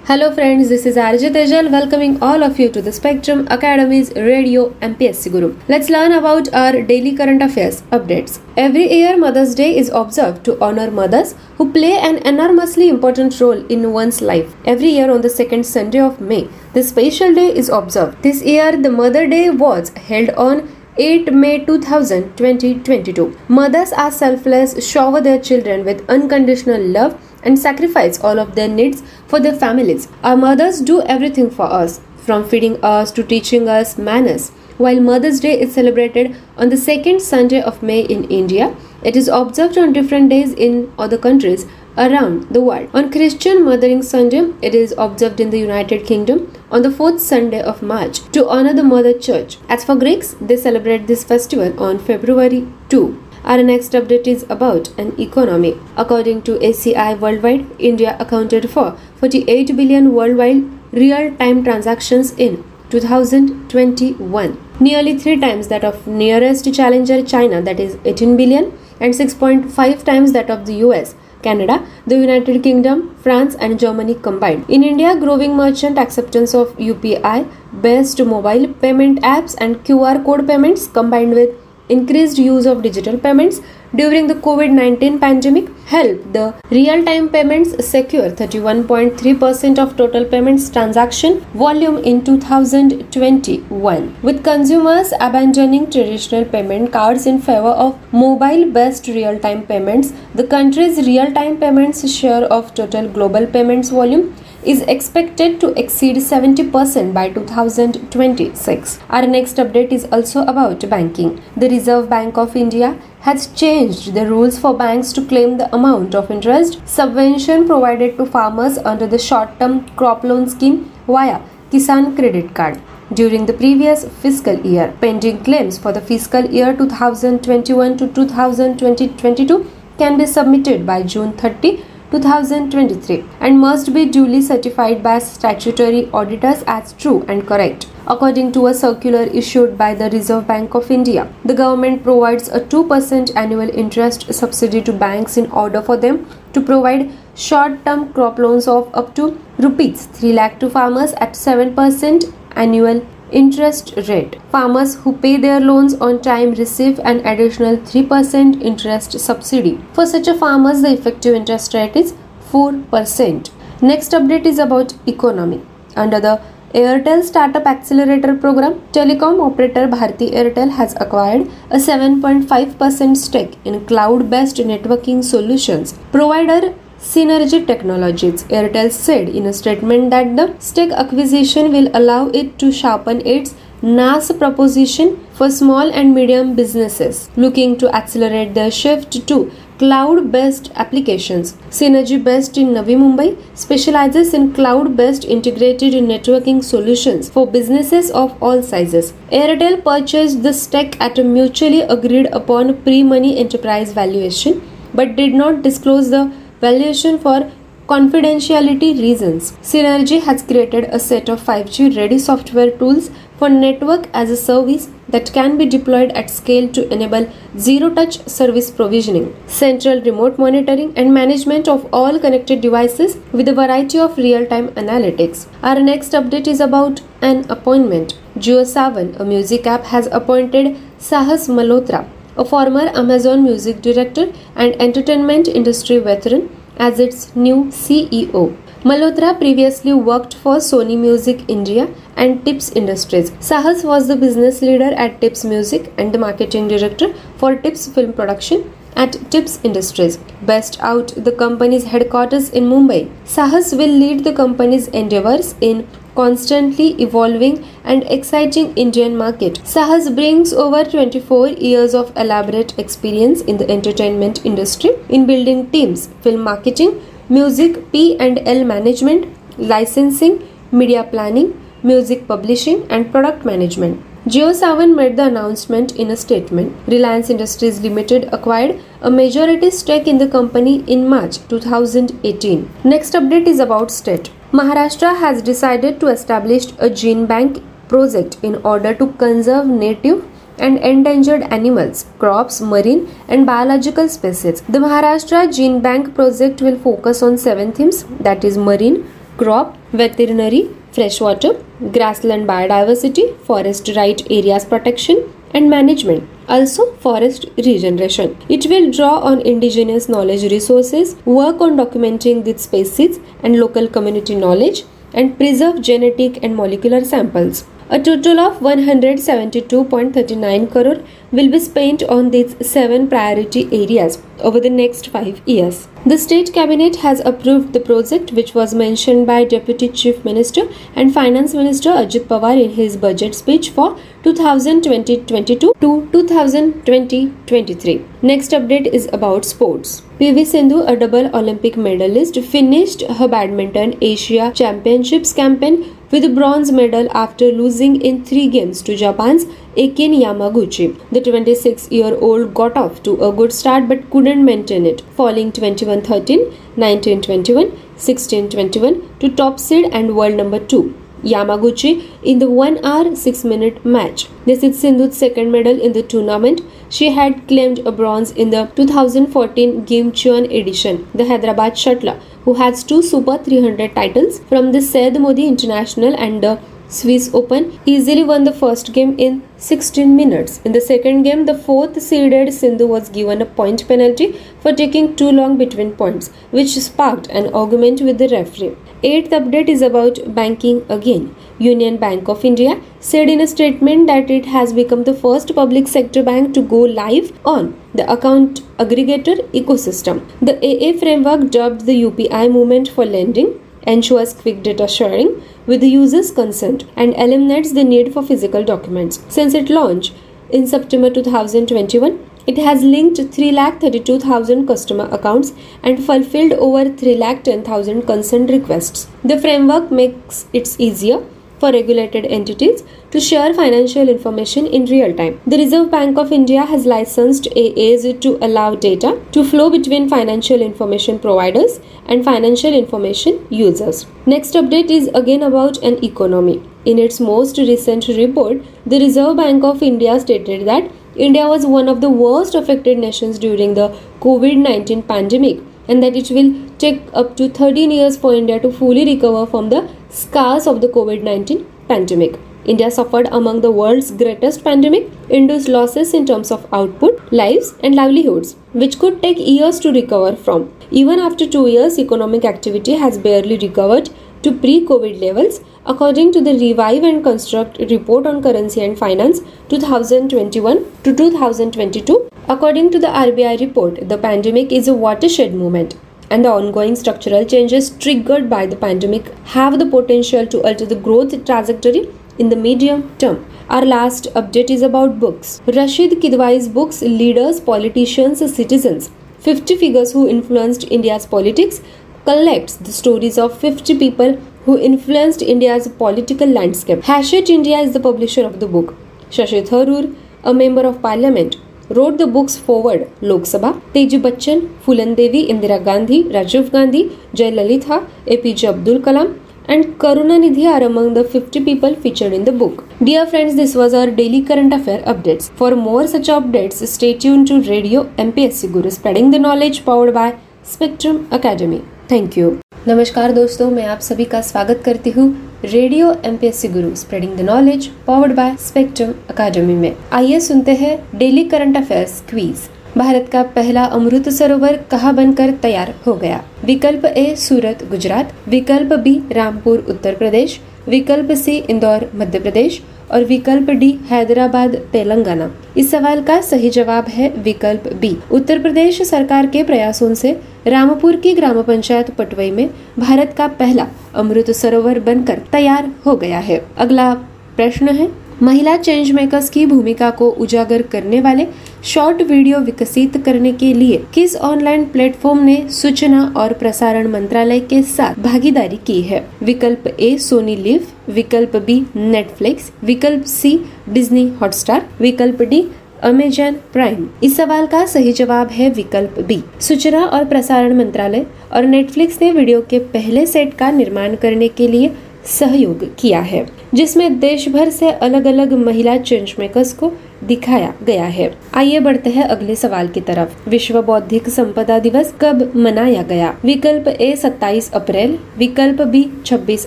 Hello friends, this is RJ Tejal welcoming all of you to the Spectrum Academy's Radio MPSC Guru. Let's learn about our daily current affairs updates. Every year Mother's Day is observed to honor mothers who play an enormously important role in one's life. Every year on the second Sunday of May, this special day is observed. This year the Mother Day was held on 8 May 2022. Mothers are selfless, shower their children with unconditional love and sacrifice all of their needs for their families. Our mothers do everything for us, from feeding us to teaching us manners. While Mother's Day is celebrated on the second Sunday of May in India, it is observed on different days in other countries around the world. On Christian Mothering Sunday, it is observed in the United Kingdom on the fourth Sunday of March to honor the Mother Church. As for Greeks, they celebrate this festival on February 2. Our next update is about an economy. According to ACI Worldwide, India accounted for 48 billion worldwide real-time transactions in 2021, nearly 3 times that of nearest challenger China, that is 18 billion, and 6.5 times that of the US, Canada, the United Kingdom, France, and Germany combined. In India, growing merchant acceptance of UPI, based mobile payment apps, and QR code payments combined with increased use of digital payments during the COVID-19 pandemic helped the real-time payments secure 31.3% of total payments transaction volume in 2021, with consumers abandoning traditional payment cards in favor of mobile-based real-time payments. The country's real-time payments share of total global payments volume is expected to exceed 70% by 2026. Our next update is also about banking. The Reserve Bank of India has changed the rules for banks to claim the amount of interest subvention provided to farmers under the short-term crop loan scheme via Kisan Credit Card. During the previous fiscal year, pending claims for the fiscal year 2021 to 2022 can be submitted by June 30, 2023 and must be duly certified by statutory auditors as true and correct. According to a circular issued by the Reserve Bank of India, the government provides a 2% annual interest subsidy to banks in order for them to provide short-term crop loans of up to ₹3 lakh to farmers at 7% annual interest rate. Farmers who pay their loans on time receive an additional 3% interest subsidy. For such a farmers, the effective interest rate is 4%. Next update is about economy. Under the Airtel Startup Accelerator program, telecom operator Bharti Airtel has acquired a 7.5% stake in cloud-based networking solutions provider Synergy Technologies. Airtel said in a statement that the stake acquisition will allow it to sharpen its NaaS proposition for small and medium businesses looking to accelerate their shift to cloud-based applications. Synergy, based in Navi Mumbai, specializes in cloud-based integrated networking solutions for businesses of all sizes. Airtel purchased the stake at a mutually agreed upon pre-money enterprise valuation but did not disclose the valuation for confidentiality reasons. Synergy has created a set of 5G-ready software tools for network as a service that can be deployed at scale to enable zero-touch service provisioning, central remote monitoring, and management of all connected devices with a variety of real-time analytics. Our next update is about an appointment. Jio Saavn, a music app, has appointed Sahas Malhotra, a former Amazon music director and entertainment industry veteran, as its new CEO. Malhotra previously worked for Sony Music India and Tips Industries. Sahas was the business leader at Tips Music and the marketing director for Tips Film Production at Tips Industries, based out the company's headquarters in Mumbai. Sahas will lead the company's endeavors in constantly evolving and exciting Indian market. Sahas brings over 24 years of elaborate experience in the entertainment industry in building teams, film marketing, music P&L management, licensing, media planning, music publishing, and product management. Jio Saavn made the announcement in a statement. Reliance Industries Limited acquired a majority stake in the company in March 2018. Next update is about state. Maharashtra has decided to establish a Gene Bank project in order to conserve native and endangered animals, crops, marine and biological species. The Maharashtra Gene Bank project will focus on 7 themes, that is marine, crop, veterinary, freshwater, grassland biodiversity, forest right areas protection and management, also forest regeneration. It will draw on indigenous knowledge resources, work on documenting these species and local community knowledge, and preserve genetic and molecular samples. A total of 172.39 crore will be spent on these 7 priority areas over the next 5 years. The state cabinet has approved the project, which was mentioned by Deputy Chief Minister and Finance Minister Ajit Pawar in his budget speech for 2020-22 to 2020-23. Next update is about sports. PV Sindhu, a double Olympic medalist, finished her Badminton Asia Championships campaign with a bronze medal after losing in 3 games to Japan's Eiken Yamaguchi. The 26-year-old got off to a good start but couldn't maintain it, falling 21-13, 19-21, 16-21 to top seed and world number 2, Yamaguchi, in the 1-hour 6-minute match. This is Sindhu's second medal in the tournament. She had claimed a bronze in the 2014 Gimcheon edition. The Hyderabad shuttler, who has 2 Super 300 titles from the Syed Modi International and the Swiss Open, easily won the first game in 16 minutes. In the second game, the 4th seeded Sindhu was given a point penalty for taking too long between points, which sparked an argument with the referee. 8th update is about banking again. Union Bank of India said in a statement that it has become the first public sector bank to go live on the account aggregator ecosystem. The AA framework, dubbed the UPI movement for lending, ensures quick data sharing with the user's consent and eliminates the need for physical documents. Since its launch in September 2021, it has linked 332,000 customer accounts and fulfilled over 310,000 consent requests. The framework makes it easier for regulated entities to share financial information in real time. The Reserve Bank of India has licensed AAs to allow data to flow between financial information providers and financial information users. Next update is again about an economy. In its most recent report, the Reserve Bank of India stated that India was one of the worst affected nations during the COVID-19 pandemic and that it will take up to 13 years for India to fully recover from the scars of the COVID-19 pandemic. India suffered among the world's greatest pandemic-induced losses in terms of output, lives and livelihoods, which could take years to recover from. Even after 2 years, economic activity has barely recovered to pre-COVID levels, according to the Revive and Construct report on currency and finance 2021 to 2022. According to the RBI report, the pandemic is a watershed moment and the ongoing structural changes triggered by the pandemic have the potential to alter the growth trajectory in the medium term. Our last update is about books. Rashid Kidwai's books, Leaders, Politicians, Citizens, 50 Figures Who Influenced India's Politics, collects the stories of 50 people who influenced India's political landscape. Hachette India is the publisher of the book. Shashi Tharoor, a member of parliament, wrote the book's foreword. Lok Sabha, Teji Bachchan, Phulan Devi, Indira Gandhi, Rajiv Gandhi, Jayalalitha, APJ Abdul Kalam and Karunanidhi are among the 50 people featured in the book. Dear friends, this was our daily current affair updates. For more such updates, stay tuned to Radio MBS Guru, spreading the knowledge powered by Spectrum Academy. Thank you. नमस्कार दोस्तों, मैं आप सभी का स्वागत करती हूँ radio MPSC Guru spreading the knowledge powered by spectrum अकादमी में। आइए सुनते हैं daily current affairs quiz. Bharat का पहला अमृत सरोवर कहाँ बनकर तैयार हो गया? विकल्प ए सूरत गुजरात, विकल्प बी रामपुर उत्तर प्रदेश, विकल्प सी इंदौर मध्य प्रदेश और विकल्प डी हैदराबाद तेलंगाना। इस सवाल का सही जवाब है विकल्प बी। उत्तर प्रदेश सरकार के प्रयासों से रामपुर की ग्राम पंचायत पटवई में भारत का पहला अमृत सरोवर बनकर तैयार हो गया है। अगला प्रश्न है, महिला चेंज मेकर्स की भूमिका को उजागर करने वाले शॉर्ट वीडियो विकसित करने के लिए किस ऑनलाइन प्लेटफॉर्म ने सूचना और प्रसारण मंत्रालय के साथ भागीदारी की है? विकल्प ए सोनी लिव, विकल्प बी नेटफ्लिक्स, विकल्प सी डिज्नी हॉटस्टार, विकल्प डी अमेजन प्राइम। इस सवाल का सही जवाब है विकल्प बी। सूचना और प्रसारण मंत्रालय और नेटफ्लिक्स ने वीडियो के पहले सेट का निर्माण करने के लिए सहयोग किया है, जिसमें देश भर से अलग अलग महिला चेंज मेकर्स को दिखाया गया है। आइए बढ़ते हैं अगले सवाल की तरफ। विश्व बौद्धिक संपदा दिवस कब मनाया गया? विकल्प ए 27 अप्रैल, विकल्प बी 26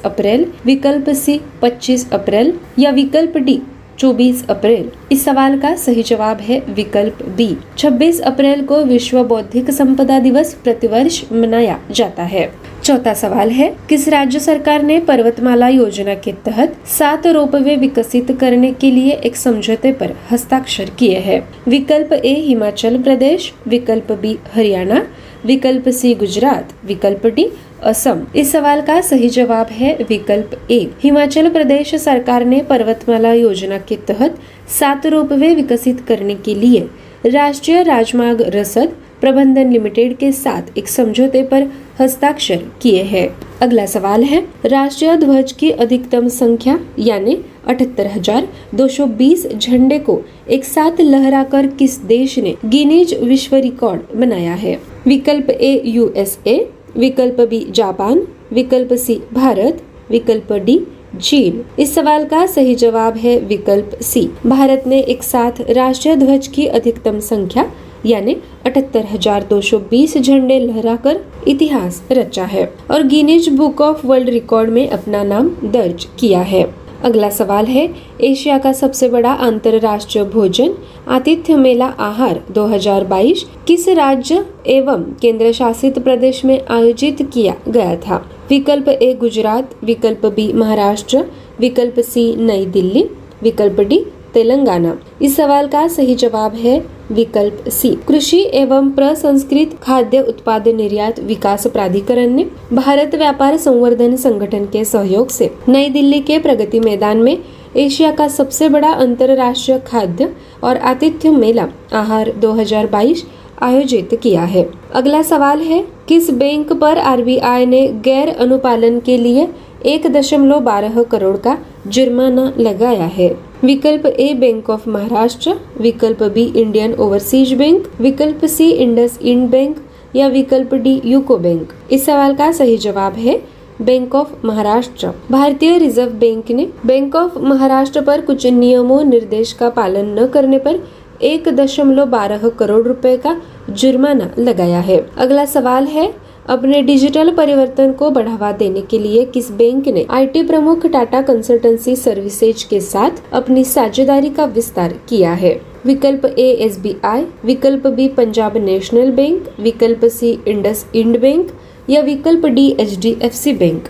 अप्रैल, विकल्प सी 25 अप्रैल या विकल्प डी 24 अप्रैल। इस सवाल का सही जवाब है विकल्प बी। 26 अप्रैल को विश्व बौद्धिक संपदा दिवस प्रतिवर्ष मनाया जाता है। चौथा सवाल है, किस राज्य सरकार ने पर्वतमाला योजना के तहत 7 रोपवे विकसित करने के लिए एक समझौते पर हस्ताक्षर किए हैं? विकल्प ए हिमाचल प्रदेश, विकल्प बी हरियाणा, विकल्प सी गुजरात, विकल्प डी असम। इस सवाल का सही जवाब है विकल्प ए। हिमाचल प्रदेश सरकार ने पर्वतमाला योजना के तहत 7 रोपवे विकसित करने के लिए राष्ट्रीय राजमार्ग रसद प्रबंधन लिमिटेड के साथ एक समझौते पर हस्ताक्षर किए हैं। अगला सवाल है, राष्ट्रीय ध्वज की अधिकतम संख्या यानी 78,220 झंडे को एक साथ लहराकर किस देश ने गिनीज विश्व रिकॉर्ड बनाया है? विकल्प ए USA, विकल्प बी जापान, विकल्प सी भारत, विकल्प डी चीन। इस सवाल का सही जवाब है विकल्प सी। भारत ने एक साथ राष्ट्रीय ध्वज की अधिकतम संख्या यानी 78,220 झंडे लहराकर इतिहास रचा है और Guinness book of world record में अपना नाम दर्ज किया है। अगला सवाल है, एशिया का सबसे बड़ा अंतर्राष्ट्रीय भोजन आतिथ्य मेला आहार 2022 किस राज्य एवं केंद्र शासित प्रदेश में आयोजित किया गया था? विकल्प ए गुजरात, विकल्प बी महाराष्ट्र, विकल्प सी नई दिल्ली, विकल्प डी तेलंगाना। इस सवाल का सही जवाब है विकल्प सी। कृषि एवं प्रसंस्कृत खाद्य उत्पाद निर्यात विकास प्राधिकरण ने भारत व्यापार संवर्धन संगठन के सहयोग से नई दिल्ली के प्रगति मैदान में एशिया का सबसे बड़ा अंतर्राष्ट्रीय खाद्य और आतिथ्य मेला आहार 2022 आयोजित किया है। अगला सवाल है, किस बैंक पर RBI ने गैर अनुपालन के लिए 1.12 करोड़ का जुर्माना लगाया है? विकल्प ए बैंक ऑफ महाराष्ट्र, विकल्प बी इंडियन ओवरसीज बैंक, विकल्प सी इंडस इंड बैंक या विकल्प डी यूको बैंक। इस सवाल का सही जवाब है बैंक ऑफ महाराष्ट्र। भारतीय रिजर्व बैंक ने बैंक ऑफ महाराष्ट्र पर कुछ नियमों निर्देश का पालन न करने पर 1.12 करोड़ रुपए का जुर्माना लगाया है। अगला सवाल है, अपने डिजिटल परिवर्तन को बढ़ावा देने के लिए किस बैंक ने IT प्रमुख टाटा कंसल्टेंसी सर्विसेज के साथ अपनी साझेदारी का विस्तार किया है? विकल्प ए SBI, विकल्प बी पंजाब नेशनल बैंक, विकल्प सी इंडस इंड बैंक या विकल्प डी HDFC बैंक।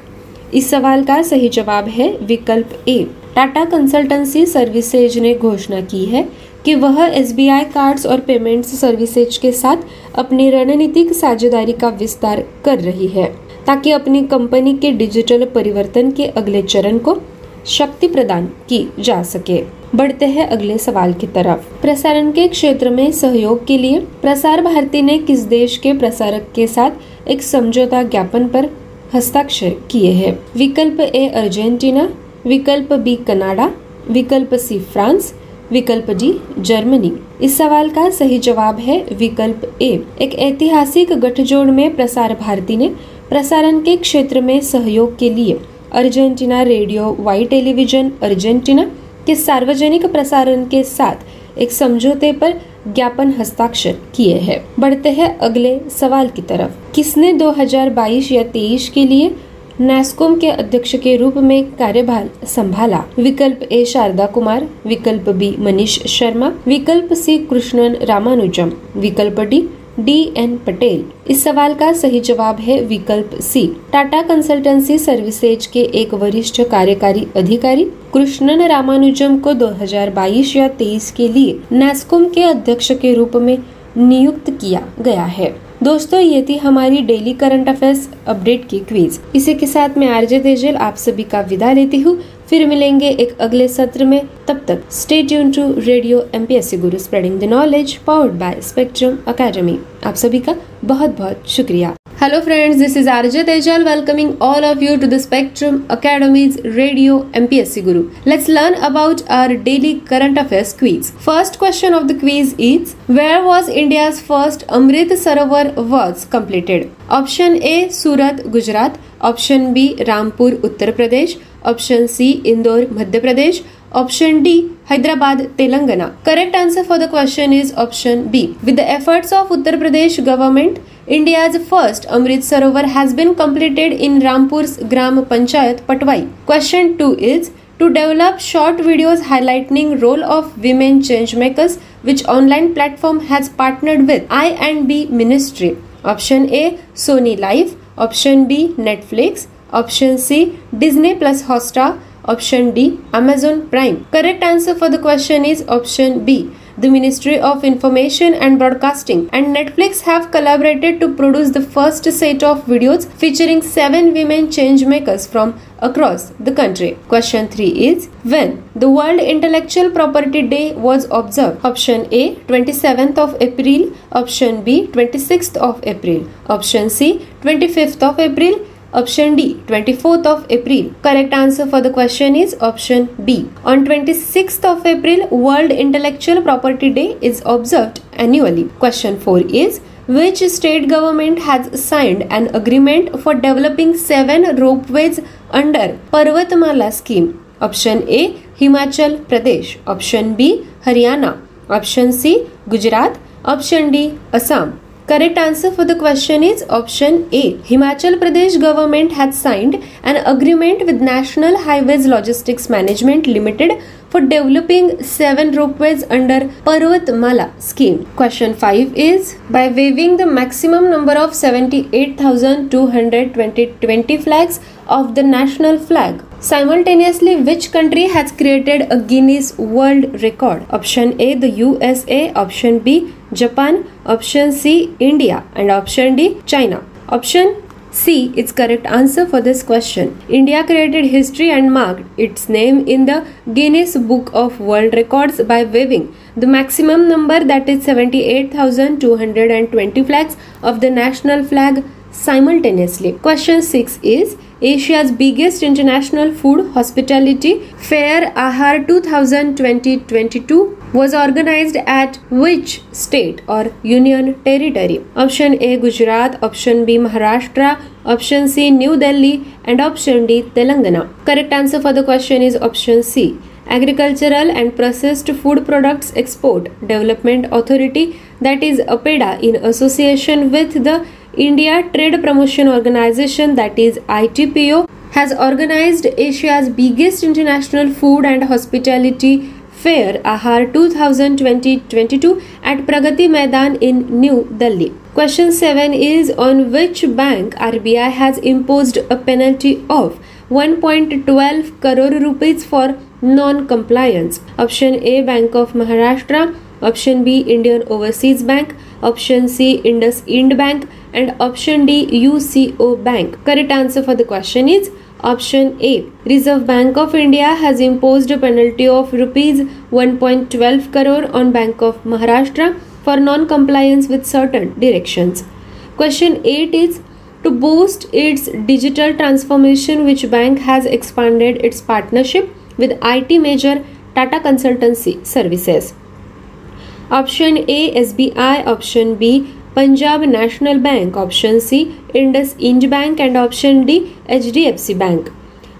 इस सवाल का सही जवाब है विकल्प ए। टाटा कंसल्टेंसी सर्विसेज ने घोषणा की है कि वह SBI कार्ड्स और पेमेंट्स सर्विसेज के साथ अपनी रणनीतिक साझेदारी का विस्तार कर रही है ताकि अपनी कंपनी के डिजिटल परिवर्तन के अगले चरण को शक्ति प्रदान की जा सके। बढ़ते हैं अगले सवाल की तरफ। प्रसारण के क्षेत्र में सहयोग के लिए प्रसार भारती ने किस देश के प्रसारक के साथ एक समझौता ज्ञापन पर हस्ताक्षर किए हैं? विकल्प ए अर्जेंटीना, विकल्प बी कनाडा, विकल्प सी फ्रांस, विकल्प डी जर्मनी। इस सवाल का सही जवाब है विकल्प ए। एक ऐतिहासिक गठजोड़ में प्रसार भारती ने प्रसारण के क्षेत्र में सहयोग के लिए Argentina radio y television Argentina के सार्वजनिक प्रसारण के साथ एक समझौते पर ज्ञापन हस्ताक्षर किए हैं। बढ़ते हैं अगले सवाल की तरफ। किसने 2022 या 23 के लिए नैस्कोम के अध्यक्ष के रूप में कार्यभार संभाला? विकल्प ए शारदा कुमार, विकल्प बी मनीष शर्मा, विकल्प सी कृष्णन रामानुजम, विकल्प डी DN पटेल। इस सवाल का सही जवाब है विकल्प सी। टाटा कंसल्टेंसी सर्विसेज के एक वरिष्ठ कार्यकारी अधिकारी कृष्णन रामानुजम को 2022 या 23 के लिए नैस्कोम के अध्यक्ष के रूप में नियुक्त किया गया है। दोस्तों, ये थी हमारी डेली करंट अफेयर्स अपडेट की क्विज। इसी के साथ मैं आरजे तेजल आप सभी का विदा लेती हूँ। फिर मिलेंगे एक अगले सत्र में। तब तक stay tune to radio MBS Guru, spreading the knowledge, powered by spectrum academy. आप सभी का बहुत बहुत शुक्रिया। Hello friends, this is RJ Tejal welcoming all of you to the spectrum academies radio MBS Guru. Let's learn about our daily current affairs quiz. First question of the quiz is where was India's first Amrit Sarovar was completed? Option A Surat Gujarat, option B Rampur Uttar Pradesh, option C Indore Madhya Pradesh, option D Hyderabad Telangana. Correct answer for the question is option B. With the efforts of Uttar Pradesh government, India's first Amrit Sarovar has been completed in Rampur's Gram Panchayat, Patwai. Question 2 is to develop short videos highlighting role of women change makers, which online platform has partnered with I&B Ministry? Option A Sony Live, option B Netflix, option C Disney Plus Hotstar, option D Amazon Prime. Correct answer for the question is option B. The Ministry of Information and Broadcasting and Netflix have collaborated to produce the first set of videos featuring 7 women change makers from across the country. Question 3 is when the World Intellectual Property Day was observed? Option A 27th of April, option B 26th of April, option C 25th of April, option D 24th of April. Correct answer for the question is option B. On 26th of April, World Intellectual Property Day is observed annually. Question 4 is which state government has signed an agreement for developing 7 ropeways under Parvatmala scheme? Option A Himachal Pradesh, option B Haryana, option C Gujarat, option D Assam. Correct answer for the question is option A. Himachal Pradesh government had signed an agreement with National Highways Logistics Management Limited for developing 7 ropeways under Parvatmala scheme. Question 5 is by waving the maximum number of 78,220 flags of the national flag simultaneously, which country has created a Guinness World Record? Option A the USA, option B Japan, option C India, and option D China. Option C is correct answer for this question. India created history and marked its name in the Guinness Book of World Records by waving the maximum number, that is 78,220 flags of the national flag simultaneously. Question 6 is Asia's biggest international food hospitality fair Ahar 2020-22 was organized at which state or union territory? Option A Gujarat, option B Maharashtra, option C New Delhi, and option D Telangana. Correct answer for the question is option C. Agricultural and Processed Food Products Export Development Authority, that is APEDA, in association with the India Trade Promotion Organization, that is ITPO, has organized Asia's biggest international food and hospitality fair Ahar 2020-22 at Pragati Maidan in New Delhi. Question 7 is on which bank RBI has imposed a penalty of 1.12 crore rupees for non-compliance. Option A, Bank of Maharashtra. Option B, Indian Overseas Bank. Option C, IndusInd Bank. And option D, UCO Bank. Correct answer for the question is option A. Reserve Bank of India has imposed a penalty of rupees 1.12 crore on Bank of Maharashtra for non-compliance with certain directions. Question 8 is, to boost its digital transformation, which bank has expanded its partnership with IT major Tata Consultancy Services? Option A, SBI. Option B, Punjab National Bank. Option C, IndusInd Bank. And option D, HDFC Bank.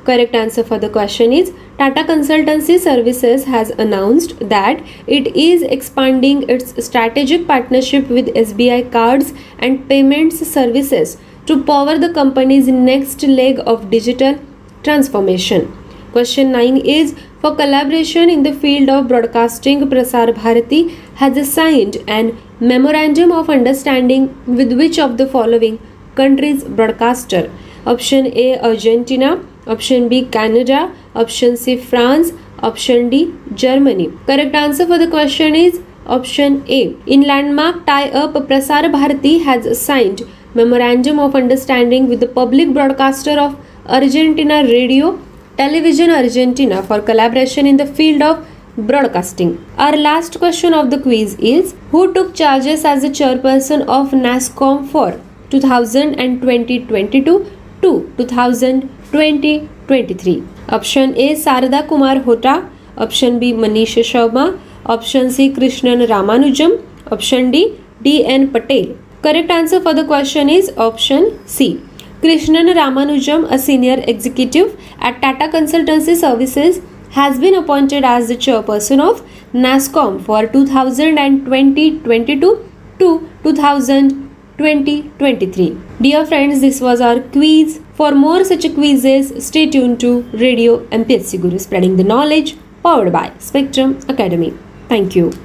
Correct answer for the question is Tata Consultancy Services has announced that it is expanding its strategic partnership with SBI Cards and Payments Services to power the company's next leg of digital transformation. Question 9 is, for collaboration in the field of broadcasting, Prasar Bharati has signed an memorandum of understanding with which of the following countries broadcaster? Option A, Argentina. Option B, Canada. Option C, France. Option D, Germany. Correct answer for the question is option A. In landmark tie-up, Prasar Bharati has signed memorandum of understanding with the public broadcaster of Argentina Radio Television Argentina for collaboration in the field of broadcasting. Our last question of the quiz is, who took charges as the chairperson of NASSCOM for 2020-22 to 2020-23? Option A, Sarada Kumar Hota. Option B, Manish Sharma. Option C, Krishnan Ramanujam. Option D, D.N. Patel. Correct answer for the question is option C. Krishnan Ramanujam, a senior executive at Tata Consultancy Services, has been appointed as the chairperson of NASSCOM for 2020-22 to 2020-23. Dear friends, this was our quiz. For more such quizzes, stay tuned to Radio MBS Guru, spreading the knowledge, powered by Spectrum Academy. Thank you.